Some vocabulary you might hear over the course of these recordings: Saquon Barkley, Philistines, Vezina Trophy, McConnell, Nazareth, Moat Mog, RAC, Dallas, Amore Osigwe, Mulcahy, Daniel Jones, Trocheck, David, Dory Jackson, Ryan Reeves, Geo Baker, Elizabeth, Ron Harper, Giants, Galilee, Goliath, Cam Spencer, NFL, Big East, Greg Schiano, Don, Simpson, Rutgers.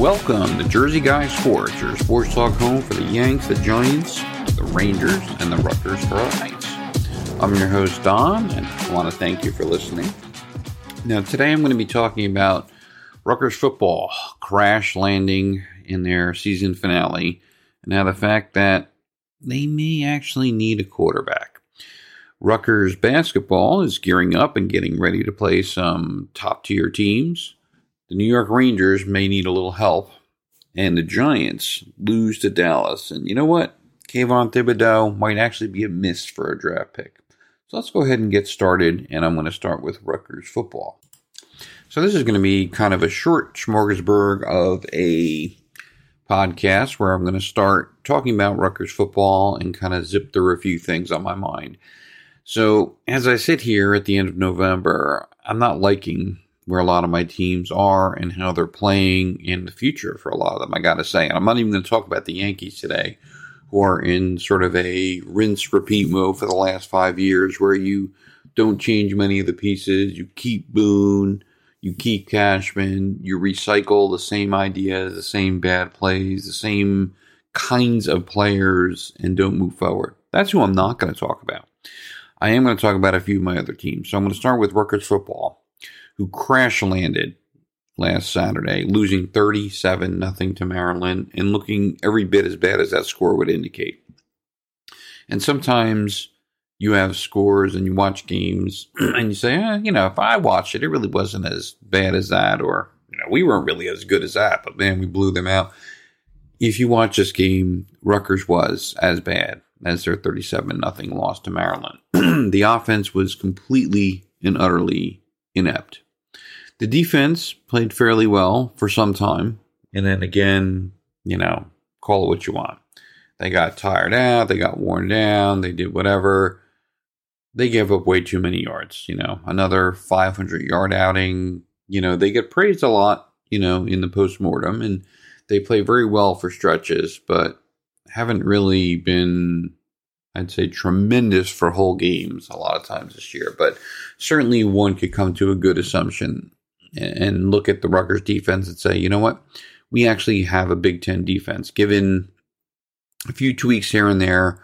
Welcome to Jersey Guys Sports, your sports talk home for the Yanks, the Giants, the Rangers, and the Rutgers Scarlet Knights. I'm your host, Don, and I want to thank you for listening. Now, today I'm going to be talking about Rutgers football crash landing in their season finale, and now the fact that they may actually need a quarterback. Rutgers basketball is gearing up and getting ready to play some top-tier teams. The New York Rangers may need a little help, and the Giants lose to Dallas. And you know what? Kayvon Thibodeaux might actually be a miss for a draft pick. So let's go ahead and get started, and I'm going to start with Rutgers football. So this is going to be kind of a short smorgasbord of a podcast where I'm going to start talking about Rutgers football and kind of zip through a few things on my mind. So as I sit here at the end of November, I'm not liking where a lot of my teams are and how they're playing in the future for a lot of them, I got to say. And I'm not even going to talk about the Yankees today, who are in sort of a rinse-repeat mode for the last 5 years where you don't change many of the pieces. You keep Boone. You keep Cashman, you recycle the same ideas, the same bad plays, the same kinds of players, and don't move forward. That's who I'm not going to talk about. I am going to talk about a few of my other teams. So I'm going to start with Rutgers football, who crash-landed last Saturday, losing 37-0 to Maryland and looking every bit as bad as that score would indicate. And sometimes you have scores and you watch games and you say, if I watched it, it really wasn't as bad as that, or, we weren't really as good as that, but man, we blew them out. If you watch this game, Rutgers was as bad as their 37-0 loss to Maryland. The offense was completely and utterly inept. The defense played fairly well for some time. And then again, call it what you want. They got tired out. They got worn down. They did whatever. They gave up way too many yards, another 500-yard outing. They get praised a lot, in the postmortem, and they play very well for stretches, but haven't really been, I'd say, tremendous for whole games a lot of times this year. But certainly one could come to a good assumption and look at the Rutgers defense and say, we actually have a Big Ten defense. Given a few tweaks here and there,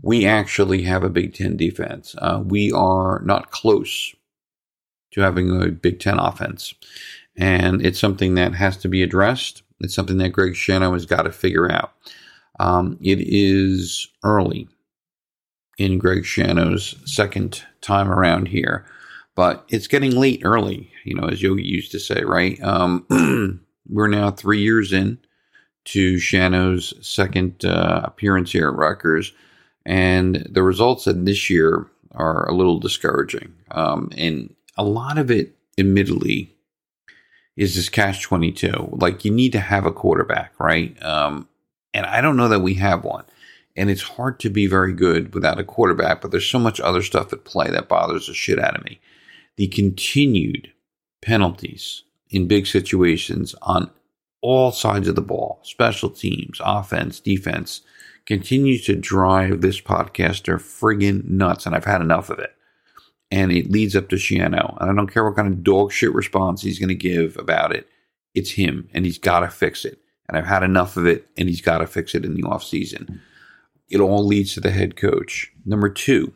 we actually have a Big Ten defense. We are not close to having a Big Ten offense. And it's something that has to be addressed. It's something that Greg Schiano has got to figure out. It is early in Greg Schiano's second time around here. But it's getting late early, as Yogi used to say, right? We're now 3 years in to Schiano's second appearance here at Rutgers. And the results in this year are a little discouraging. And a lot of it, admittedly, is this catch-22. Like, you need to have a quarterback, right? And I don't know that we have one. And it's hard to be very good without a quarterback, but there's so much other stuff at play that bothers the shit out of me. The continued penalties in big situations on all sides of the ball, special teams, offense, defense, continues to drive this podcaster friggin' nuts, and I've had enough of it. And it leads up to Schiano, and I don't care what kind of dog shit response he's going to give about it. It's him, and he's got to fix it. And I've had enough of it, and he's got to fix it in the offseason. It all leads to the head coach. Number two,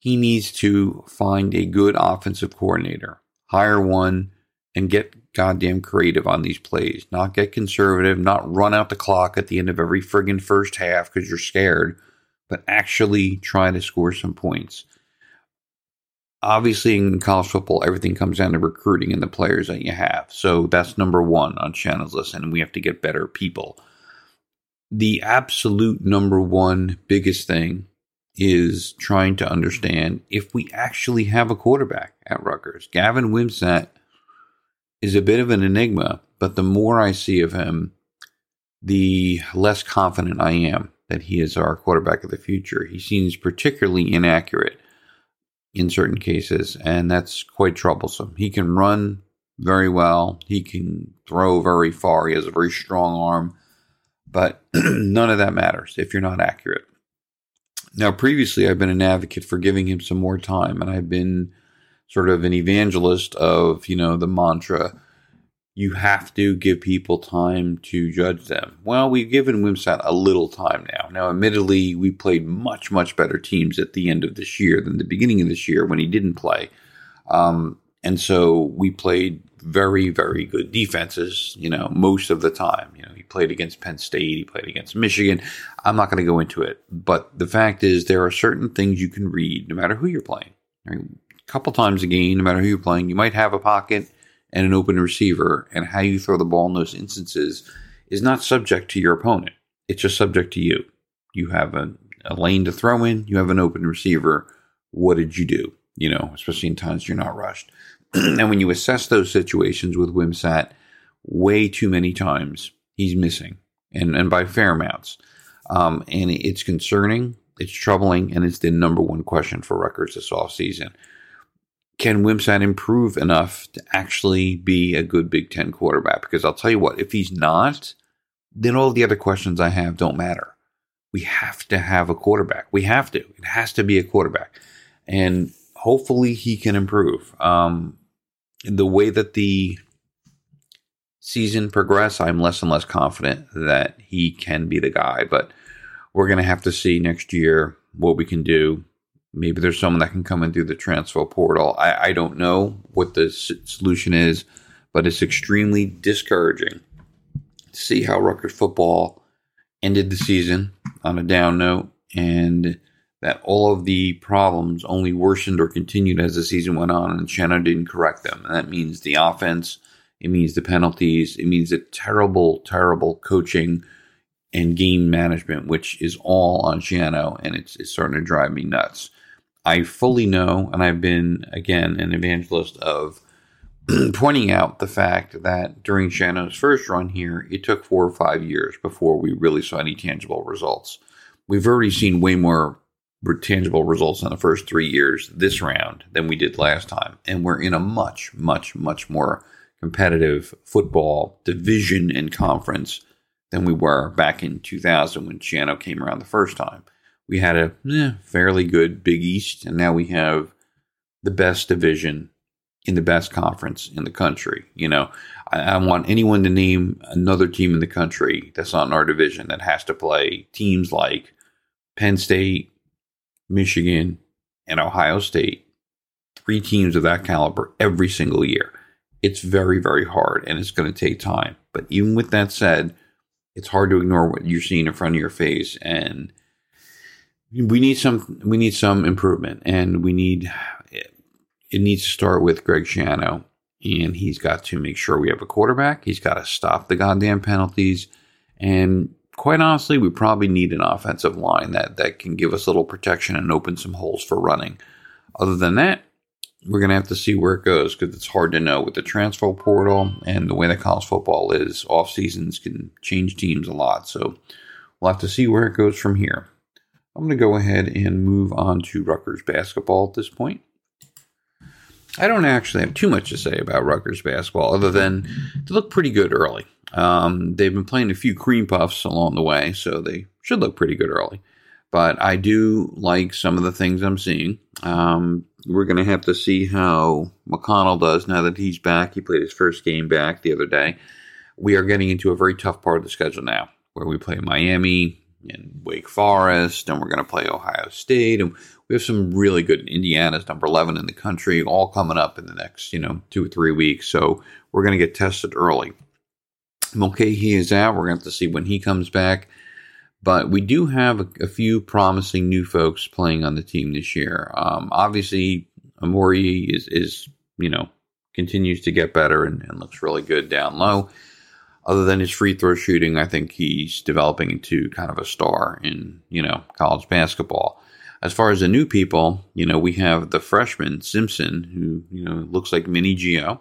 he needs to find a good offensive coordinator, hire one, and get goddamn creative on these plays. Not get conservative, not run out the clock at the end of every friggin' first half because you're scared, but actually try to score some points. Obviously, in college football, everything comes down to recruiting and the players that you have. So that's number one on Shannon's list, and we have to get better people. The absolute number one biggest thing is trying to understand if we actually have a quarterback at Rutgers. Gavin Wimsatt is a bit of an enigma, but the more I see of him, the less confident I am that he is our quarterback of the future. He seems particularly inaccurate in certain cases, and that's quite troublesome. He can run very well. He can throw very far. He has a very strong arm, but none of that matters if you're not accurate. Now, previously, I've been an advocate for giving him some more time, and I've been sort of an evangelist of, the mantra, you have to give people time to judge them. Well, we've given Wimsatt a little time now. Now, admittedly, we played much, much better teams at the end of this year than the beginning of this year when he didn't play. And so we played very, very good defenses, you know, most of the time. You know, he played against Penn State, he played against Michigan. I'm not going to go into it. But the fact is there are certain things you can read no matter who you're playing. Right? A couple times a game, no matter who you're playing, you might have a pocket and an open receiver, and how you throw the ball in those instances is not subject to your opponent. It's just subject to you. You have a lane to throw in. You have an open receiver. What did you do? You know, especially in times you're not rushed. And when you assess those situations with Wimsatt, way too many times he's missing, and by fair amounts. And it's concerning, it's troubling, and it's the number one question for Rutgers this offseason. Can Wimsatt improve enough to actually be a good Big Ten quarterback? Because I'll tell you what, if he's not, then all the other questions I have don't matter. We have to have a quarterback. We have to. It has to be a quarterback. And hopefully he can improve. The way that the season progressed, I'm less and less confident that he can be the guy. But we're going to have to see next year what we can do. Maybe there's someone that can come in through the transfer portal. I don't know what the solution is, but it's extremely discouraging to see how Rutgers football ended the season on a down note, and that all of the problems only worsened or continued as the season went on, and Shannon didn't correct them. And that means the offense, it means the penalties, it means the terrible, terrible coaching and game management, which is all on Schiano, and it's starting to drive me nuts. I fully know, and I've been, again, an evangelist of pointing out the fact that during Schiano's first run here, it took 4 or 5 years before we really saw any tangible results. We've already seen way more tangible results in the first 3 years this round than we did last time, and we're in a much, much, much more competitive football division and conference than we were back in 2000 when Schiano came around the first time. We had a fairly good Big East, and now we have the best division in the best conference in the country. You know, I want anyone to name another team in the country that's not in our division that has to play teams like Penn State, Michigan, and Ohio State, three teams of that caliber every single year. It's very, very hard, and it's going to take time. But even with that said, it's hard to ignore what you're seeing in front of your face, and we need some improvement, and it needs to start with Greg Schiano, and he's got to make sure we have a quarterback. He's got to stop the goddamn penalties, and quite honestly, we probably need an offensive line that can give us a little protection and open some holes for running. Other than that, we're going to have to see where it goes, because it's hard to know with the transfer portal and the way that college football is. Off seasons can change teams a lot. So we'll have to see where it goes from here. I'm going to go ahead and move on to Rutgers basketball at this point. I don't actually have too much to say about Rutgers basketball other than they look pretty good early. They've been playing a few cream puffs along the way, so they should look pretty good early. But I do like some of the things I'm seeing. We're going to have to see how McConnell does now that he's back. He played his first game back the other day. We are getting into a very tough part of the schedule now, where we play Miami and Wake Forest, and we're going to play Ohio State. And we have some really good, Indiana's number 11 in the country, all coming up in the next, 2 or 3 weeks. So we're going to get tested early. Mulcahy is out. We're going to have to see when he comes back. But we do have a few promising new folks playing on the team this year. Obviously, Amore is continues to get better and looks really good down low. Other than his free throw shooting, I think he's developing into kind of a star in, college basketball. As far as the new people, we have the freshman, Simpson, who, looks like mini Geo.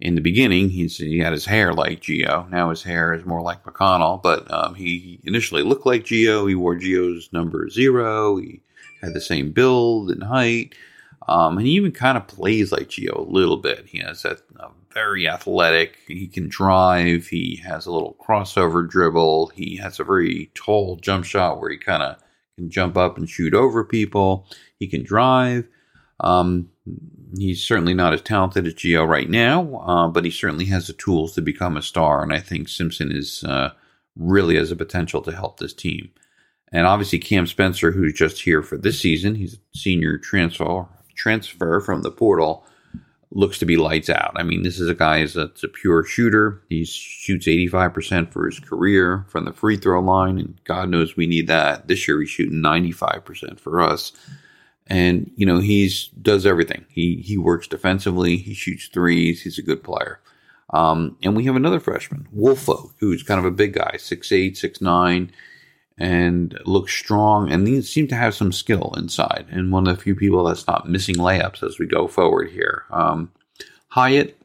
In the beginning, he had his hair like Geo. Now his hair is more like McConnell, but he initially looked like Geo. He wore Geo's number 0. He had the same build and height, and he even kind of plays like Geo a little bit. He has that very athletic. He can drive. He has a little crossover dribble. He has a very tall jump shot where he kind of can jump up and shoot over people. He can drive. He's certainly not as talented as Geo right now, but he certainly has the tools to become a star. And I think Simpson is really has the potential to help this team. And obviously Cam Spencer, who's just here for this season, he's a senior transfer from the portal, looks to be lights out. I mean, this is a guy that's a pure shooter. He shoots 85% for his career from the free throw line, and God knows we need that. This year he's shooting 95% for us. And, you know, does everything. He works defensively. He shoots threes. He's a good player. And we have another freshman, Wolfo, who's kind of a big guy, 6'8", 6'9", and looks strong. And these seem to have some skill inside. And one of the few people that's not missing layups as we go forward here. Hyatt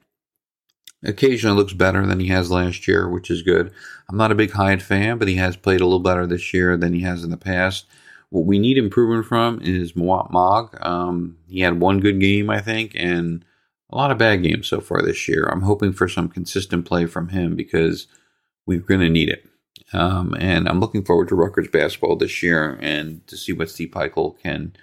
occasionally looks better than he has last year, which is good. I'm not a big Hyatt fan, but he has played a little better this year than he has in the past. What we need improvement from is Moat Mog. He had one good game, I think, and a lot of bad games so far this year. I'm hoping for some consistent play from him because we're going to need it. And I'm looking forward to Rutgers basketball this year and to see what Steve Pikiell can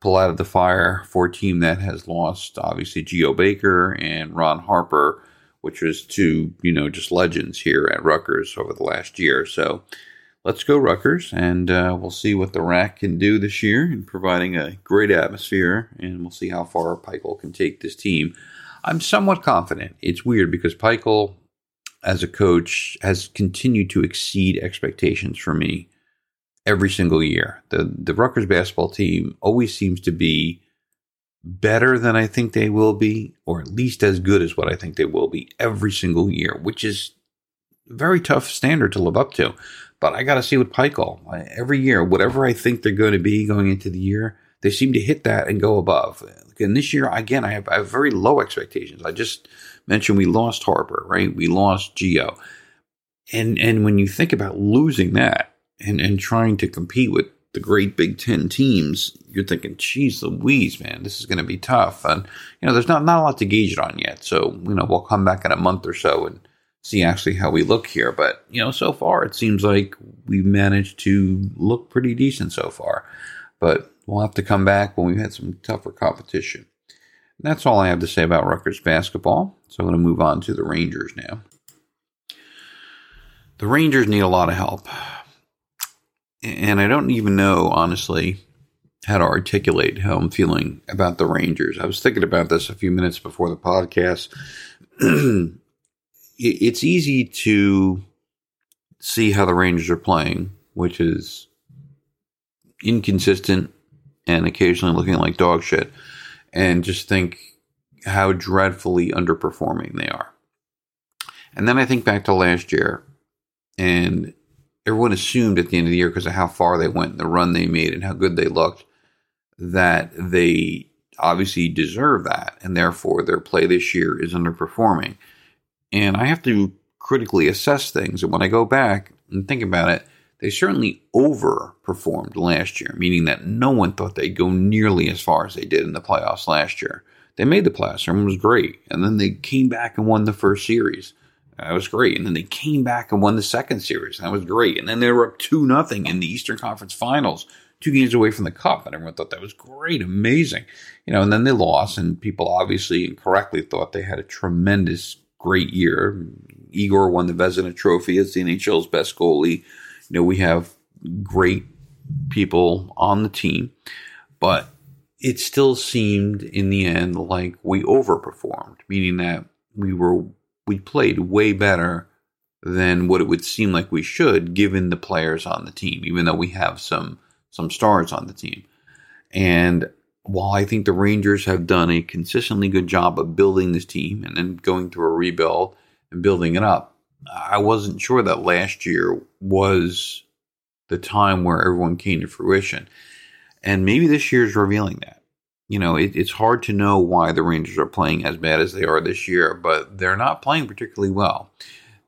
pull out of the fire for a team that has lost, obviously, Geo Baker and Ron Harper, which was two, just legends here at Rutgers over the last year. So let's go Rutgers, and we'll see what the RAC can do this year in providing a great atmosphere, and we'll see how far Pikiell can take this team. I'm somewhat confident. It's weird because Pikiell, as a coach, has continued to exceed expectations for me every single year. The Rutgers basketball team always seems to be better than I think they will be, or at least as good as what I think they will be every single year, which is a very tough standard to live up to. But I got to see with Pikiell. Every year, whatever I think they're going to be going into the year, they seem to hit that and go above. And this year, again, I have very low expectations. I just mentioned we lost Harper, right? We lost Geo. And when you think about losing that and trying to compete with the great Big Ten teams, you're thinking, geez Louise, man, this is going to be tough. And, there's not a lot to gauge it on yet. So, we'll come back in a month or so and see actually how we look here. But, so far it seems like we've managed to look pretty decent so far. But we'll have to come back when we've had some tougher competition. And that's all I have to say about Rutgers basketball. So I'm going to move on to the Rangers now. The Rangers need a lot of help. And I don't even know, honestly, how to articulate how I'm feeling about the Rangers. I was thinking about this a few minutes before the podcast. It's easy to see how the Rangers are playing, which is inconsistent and occasionally looking like dog shit, and just think how dreadfully underperforming they are. And then I think back to last year, and everyone assumed at the end of the year, because of how far they went, the run they made, and how good they looked, that they obviously deserve that, and therefore their play this year is underperforming. And I have to critically assess things. And when I go back and think about it, they certainly overperformed last year, meaning that no one thought they'd go nearly as far as they did in the playoffs last year. They made the playoffs. Everyone was great. And then they came back and won the first series. That was great. And then they came back and won the second series. That was great. And then they were up 2-0 in the Eastern Conference Finals, 2 games away from the cup. And everyone thought that was great, amazing. And then they lost. And people obviously and correctly thought they had a tremendous great year. Igor won the Vezina Trophy as the NHL's best goalie. We have great people on the team, but it still seemed in the end like we overperformed, meaning that we played way better than what it would seem like we should, given the players on the team, even though we have some stars on the team. And while I think the Rangers have done a consistently good job of building this team and then going through a rebuild and building it up, I wasn't sure that last year was the time where everyone came to fruition. And maybe this year's revealing that. It's hard to know why the Rangers are playing as bad as they are this year, but they're not playing particularly well.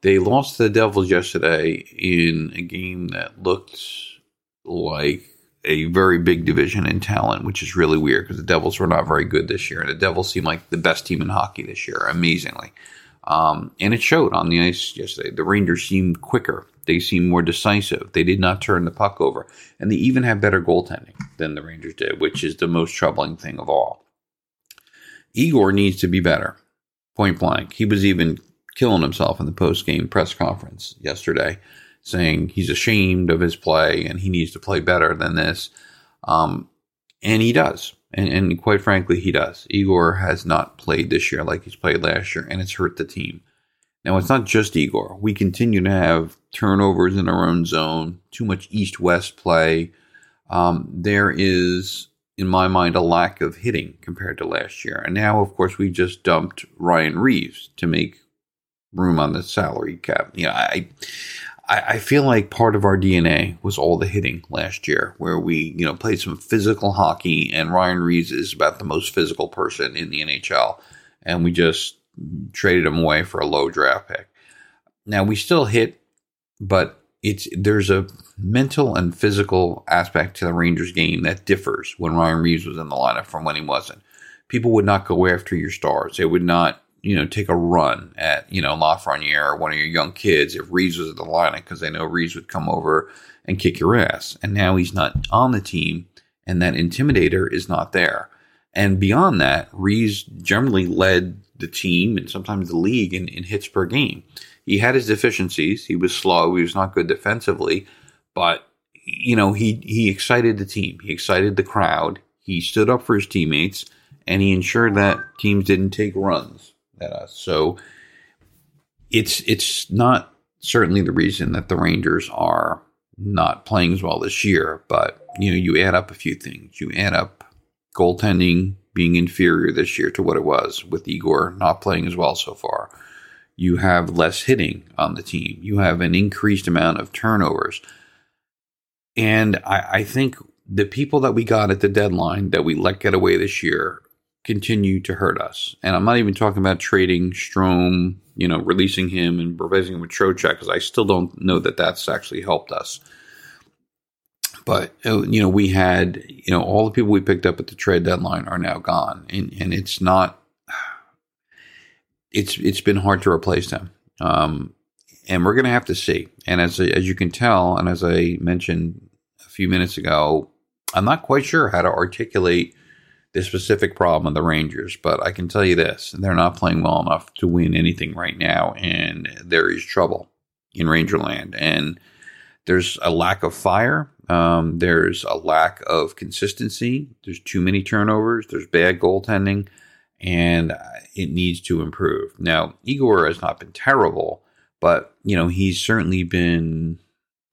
They lost to the Devils yesterday in a game that looked like a very big division in talent, which is really weird because the Devils were not very good this year. And the Devils seem like the best team in hockey this year, amazingly. And it showed on the ice yesterday. The Rangers seemed quicker. They seemed more decisive. They did not turn the puck over. And they even had better goaltending than the Rangers did, which is the most troubling thing of all. Igor needs to be better, point blank. He was even killing himself in the post-game press conference yesterday, saying he's ashamed of his play and he needs to play better than this. And he does. And quite frankly, he does. Igor has not played this year like he's played last year, and it's hurt the team. Now, it's not just Igor. We continue to have turnovers in our own zone, too much east-west play. There is, in my mind, a lack of hitting compared to last year. And now, of course, we just dumped Ryan Reeves to make room on the salary cap. You know, I feel like part of our DNA was all the hitting last year, where we, you know, played some physical hockey, and Ryan Reeves is about the most physical person in the NHL, and we just traded him away for a low draft pick. Now, we still hit, but there's a mental and physical aspect to the Rangers game that differs when Ryan Reeves was in the lineup from when he wasn't. People would not go after your stars. They would not, you know, take a run at, you know, Lafrenière or one of your young kids if Reeves was at the lineup, because they know Reeves would come over and kick your ass. And now he's not on the team, and that intimidator is not there. And beyond that, Reeves generally led the team and sometimes the league in hits per game. He had his deficiencies. He was slow. He was not good defensively. But, you know, he excited the team. He excited the crowd. He stood up for his teammates, and he ensured that teams didn't take runs at us. So it's not certainly the reason that the Rangers are not playing as well this year, but you know, you add up a few things. You add up goaltending being inferior this year to what it was, with Igor not playing as well so far. You have less hitting on the team. You have an increased amount of turnovers. And I think the people that we got at the deadline that we let get away this year continue to hurt us. And I'm not even talking about trading Strome, you know, releasing him and replacing him with Trocheck, because I still don't know that that's actually helped us. But, you know, we had, you know, all the people we picked up at the trade deadline are now gone. And it's not, it's been hard to replace them. And we're going to have to see. And as you can tell, and as I mentioned a few minutes ago, I'm not quite sure how to articulate the specific problem of the Rangers, but I can tell you this, they're not playing well enough to win anything right now, and there is trouble in Rangerland. And there's a lack of fire, there's a lack of consistency, there's too many turnovers, there's bad goaltending, and it needs to improve. Now, Igor has not been terrible, but you know, he's certainly been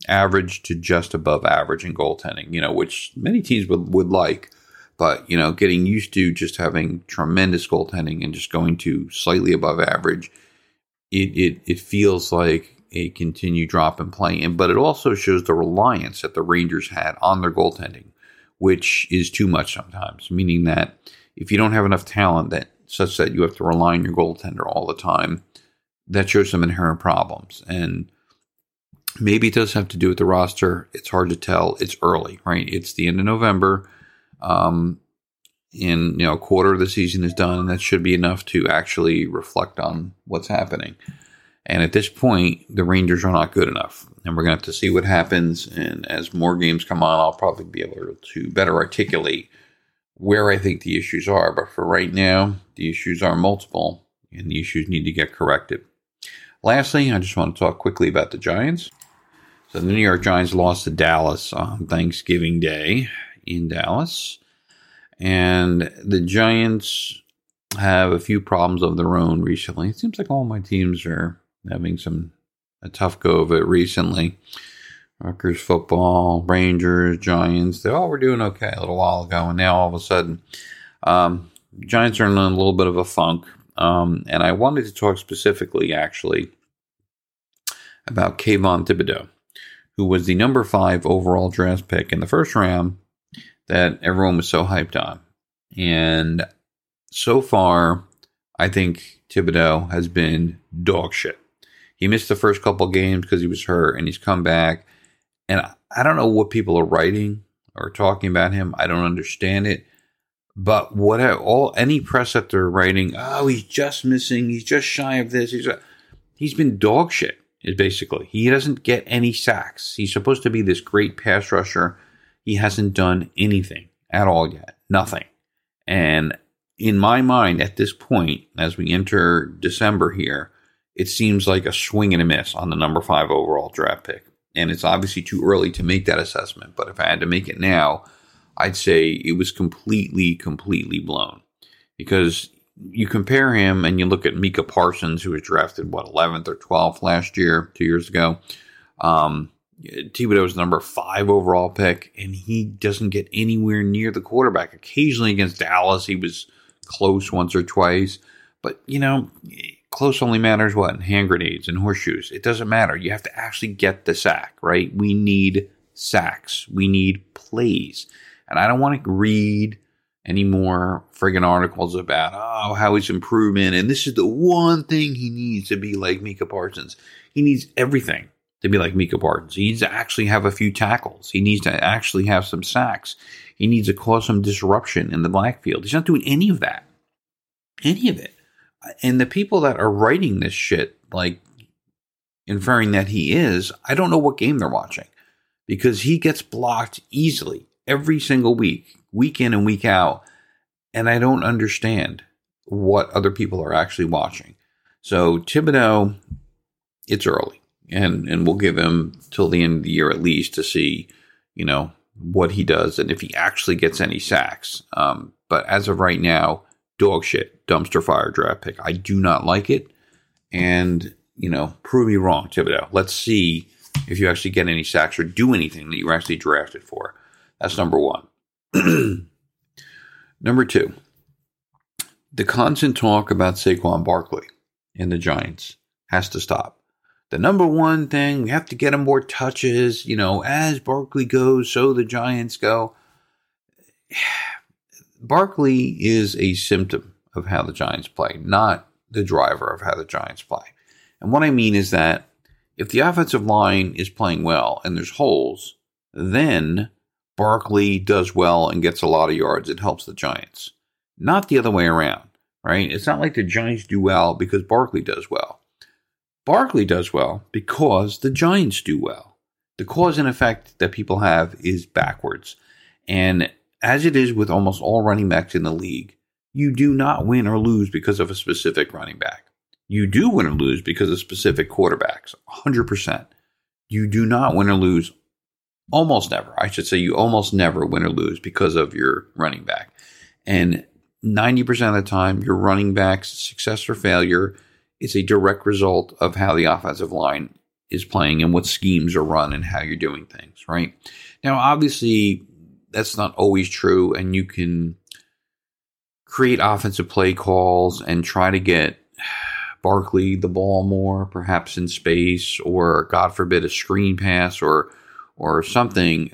average to just above average in goaltending, you know, which many teams would like. But, you know, getting used to just having tremendous goaltending and just going to slightly above average, it feels like a continued drop in play. But it also shows the reliance that the Rangers had on their goaltending, which is too much sometimes, meaning that if you don't have enough talent that such that you have to rely on your goaltender all the time, that shows some inherent problems. And maybe it does have to do with the roster. It's hard to tell. It's early, right? It's the end of November. And you know, a quarter of the season is done, and that should be enough to actually reflect on what's happening. And at this point, the Rangers are not good enough, and we're going to have to see what happens. And as more games come on, I'll probably be able to better articulate where I think the issues are. But for right now, the issues are multiple, and the issues need to get corrected. Lastly, I just want to talk quickly about the Giants. So the New York Giants lost to Dallas on Thanksgiving Day in Dallas, and the Giants have a few problems of their own recently. It seems like all my teams are having a tough go of it recently. Rutgers football, Rangers, Giants, they all were doing okay a little while ago, and now all of a sudden, Giants are in a little bit of a funk. And I wanted to talk specifically, actually, about Kayvon Thibodeaux, who was the number 5 overall draft pick in the first round that everyone was so hyped on. And so far, I think Thibodeaux has been dog shit. He missed the first couple games because he was hurt, and he's come back. And I don't know what people are writing or talking about him. I don't understand it. But any press that they're writing, oh, he's just missing, he's just shy of this. He's been dog shit, basically. He doesn't get any sacks. He's supposed to be this great pass rusher. He hasn't done anything at all yet. Nothing. And in my mind at this point, as we enter December here, it seems like a swing and a miss on the number 5 overall draft pick. And it's obviously too early to make that assessment. But if I had to make it now, I'd say it was completely blown. Because you compare him and you look at Micah Parsons, who was drafted, 11th or 12th last year, 2 years ago. Thibodeaux's number 5 overall pick, and he doesn't get anywhere near the quarterback. Occasionally against Dallas, he was close once or twice. But, you know, close only matters what? In hand grenades and horseshoes. It doesn't matter. You have to actually get the sack, right? We need sacks. We need plays. And I don't want to read any more friggin' articles about, oh, how he's improving, and this is the one thing he needs to be like Micah Parsons. He needs everything to be like Micah Parsons. He needs to actually have a few tackles. He needs to actually have some sacks. He needs to cause some disruption in the backfield. He's not doing any of that. Any of it. And the people that are writing this shit, like inferring that he is, I don't know what game they're watching, because he gets blocked easily every single week, week in and week out. And I don't understand what other people are actually watching. So Thibodeaux, it's early. And we'll give him till the end of the year at least to see, you know, what he does and if he actually gets any sacks. But as of right now, dog shit, dumpster fire draft pick. I do not like it. And, you know, prove me wrong, Thibodeaux. Let's see if you actually get any sacks or do anything that you were actually drafted for. That's number one. Number two, the constant talk about Saquon Barkley and the Giants has to stop. The number one thing, we have to get him more touches. You know, as Barkley goes, so the Giants go. Barkley is a symptom of how the Giants play, not the driver of how the Giants play. And what I mean is that if the offensive line is playing well and there's holes, then Barkley does well and gets a lot of yards. It helps the Giants. Not the other way around, right? It's not like the Giants do well because Barkley does well. Barkley does well because the Giants do well. The cause and effect that people have is backwards. And as it is with almost all running backs in the league, you do not win or lose because of a specific running back. You do win or lose because of specific quarterbacks, 100%. You do not win or lose almost never. I should say you almost never win or lose because of your running back. And 90% of the time, your running back's success or failure is a direct result of how the offensive line is playing and what schemes are run and how you're doing things, right? Now, obviously, that's not always true, and you can create offensive play calls and try to get Barkley the ball more, perhaps in space, or, God forbid, a screen pass or something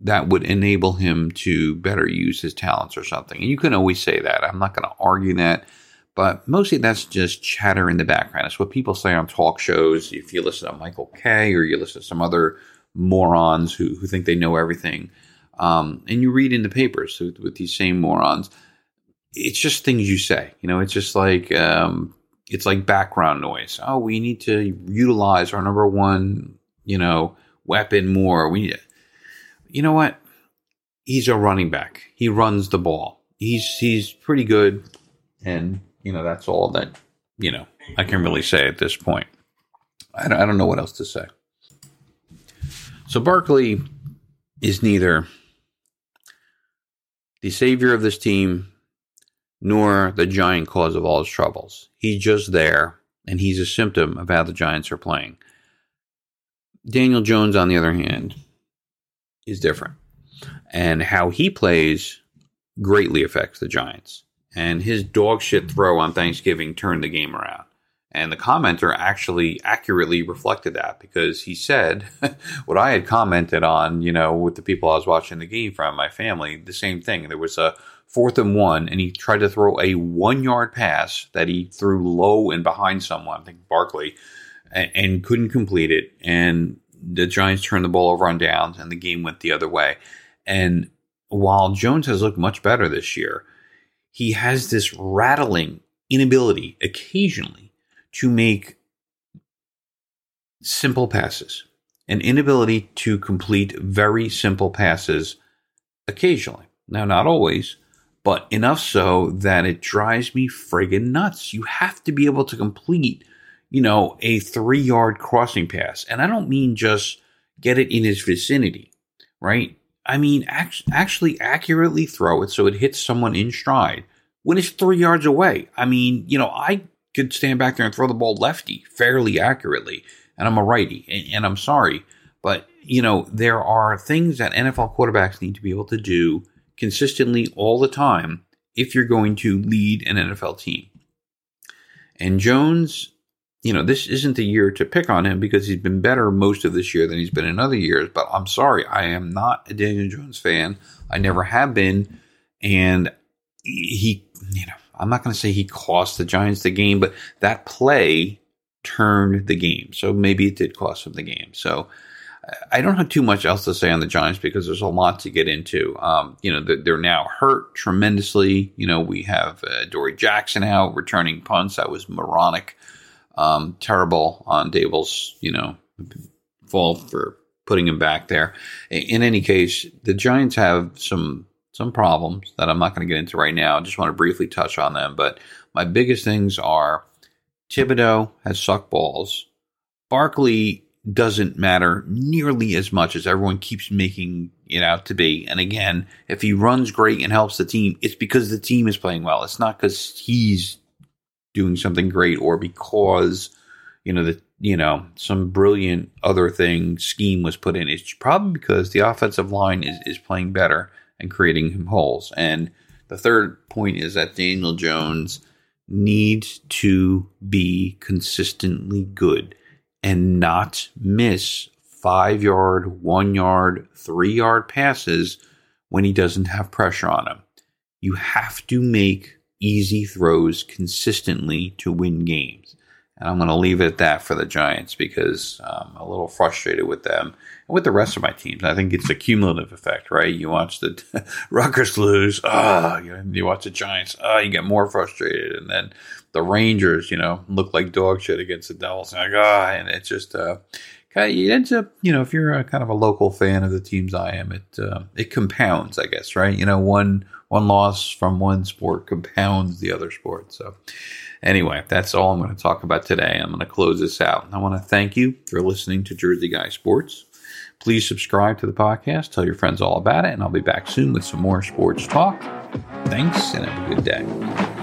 that would enable him to better use his talents or something. And you can always say that. I'm not going to argue that. But mostly that's just chatter in the background. It's what people say on talk shows. If you listen to Michael Kay or you listen to some other morons who think they know everything, and you read in the papers with these same morons, it's just things you say. You know, it's just like it's like background noise. Oh, we need to utilize our number one, you know, weapon more. We need, you know what? He's a running back. He runs the ball. He's pretty good. And you know, that's all that, you know, I can really say at this point. I don't know what else to say. So Barkley is neither the savior of this team nor the giant cause of all his troubles. He's just there, and he's a symptom of how the Giants are playing. Daniel Jones, on the other hand, is different. And how he plays greatly affects the Giants. And his dog shit throw on Thanksgiving turned the game around. And the commenter actually accurately reflected that, because he said what I had commented on, you know, with the people I was watching the game from, my family, the same thing. There was a 4th and 1, and he tried to throw a 1-yard pass that he threw low and behind someone, I think Barkley, and couldn't complete it. And the Giants turned the ball over on downs, and the game went the other way. And while Jones has looked much better this year, he has this rattling inability occasionally to make simple passes, an inability to complete very simple passes occasionally. Now, not always, but enough so that it drives me friggin' nuts. You have to be able to complete, you know, a 3-yard crossing pass. And I don't mean just get it in his vicinity, right? I mean, actually accurately throw it so it hits someone in stride when it's 3 yards away. I mean, you know, I could stand back there and throw the ball lefty fairly accurately, and I'm a righty, and I'm sorry. But, you know, there are things that NFL quarterbacks need to be able to do consistently all the time if you're going to lead an NFL team. And Jones, you know, this isn't the year to pick on him because he's been better most of this year than he's been in other years. But I'm sorry, I am not a Daniel Jones fan. I never have been. And he, you know, I'm not going to say he cost the Giants the game, but that play turned the game. So maybe it did cost him the game. So I don't have too much else to say on the Giants because there's a lot to get into. You know, they're now hurt tremendously. You know, we have Dory Jackson out returning punts. That was moronic. Terrible on Dable's, you know, fault for putting him back there. In any case, the Giants have some problems that I'm not going to get into right now. I just want to briefly touch on them. But my biggest things are Thibodeaux has sucked balls. Barkley doesn't matter nearly as much as everyone keeps making it out to be. And again, if he runs great and helps the team, it's because the team is playing well. It's not because he's doing something great, or because, you know, some brilliant other thing scheme was put in. It's probably because the offensive line is playing better and creating him holes. And the third point is that Daniel Jones needs to be consistently good and not miss 5-yard, 1-yard, 3-yard passes when he doesn't have pressure on him. You have to make easy throws consistently to win games. And I'm going to leave it at that for the Giants because I'm a little frustrated with them and with the rest of my teams. I think it's a cumulative effect, right? You watch the Rutgers lose. You watch the Giants. You get more frustrated. And then the Rangers, you know, look like dog shit against the Devils. And it's just it ends up, you know, if you're a kind of a local fan of the teams I am, it compounds, I guess, right? You know, one loss from one sport compounds the other sport. So anyway, that's all I'm going to talk about today. I'm going to close this out. I want to thank you for listening to Jersey Guys Sports. Please subscribe to the podcast. Tell your friends all about it. And I'll be back soon with some more sports talk. Thanks, and have a good day.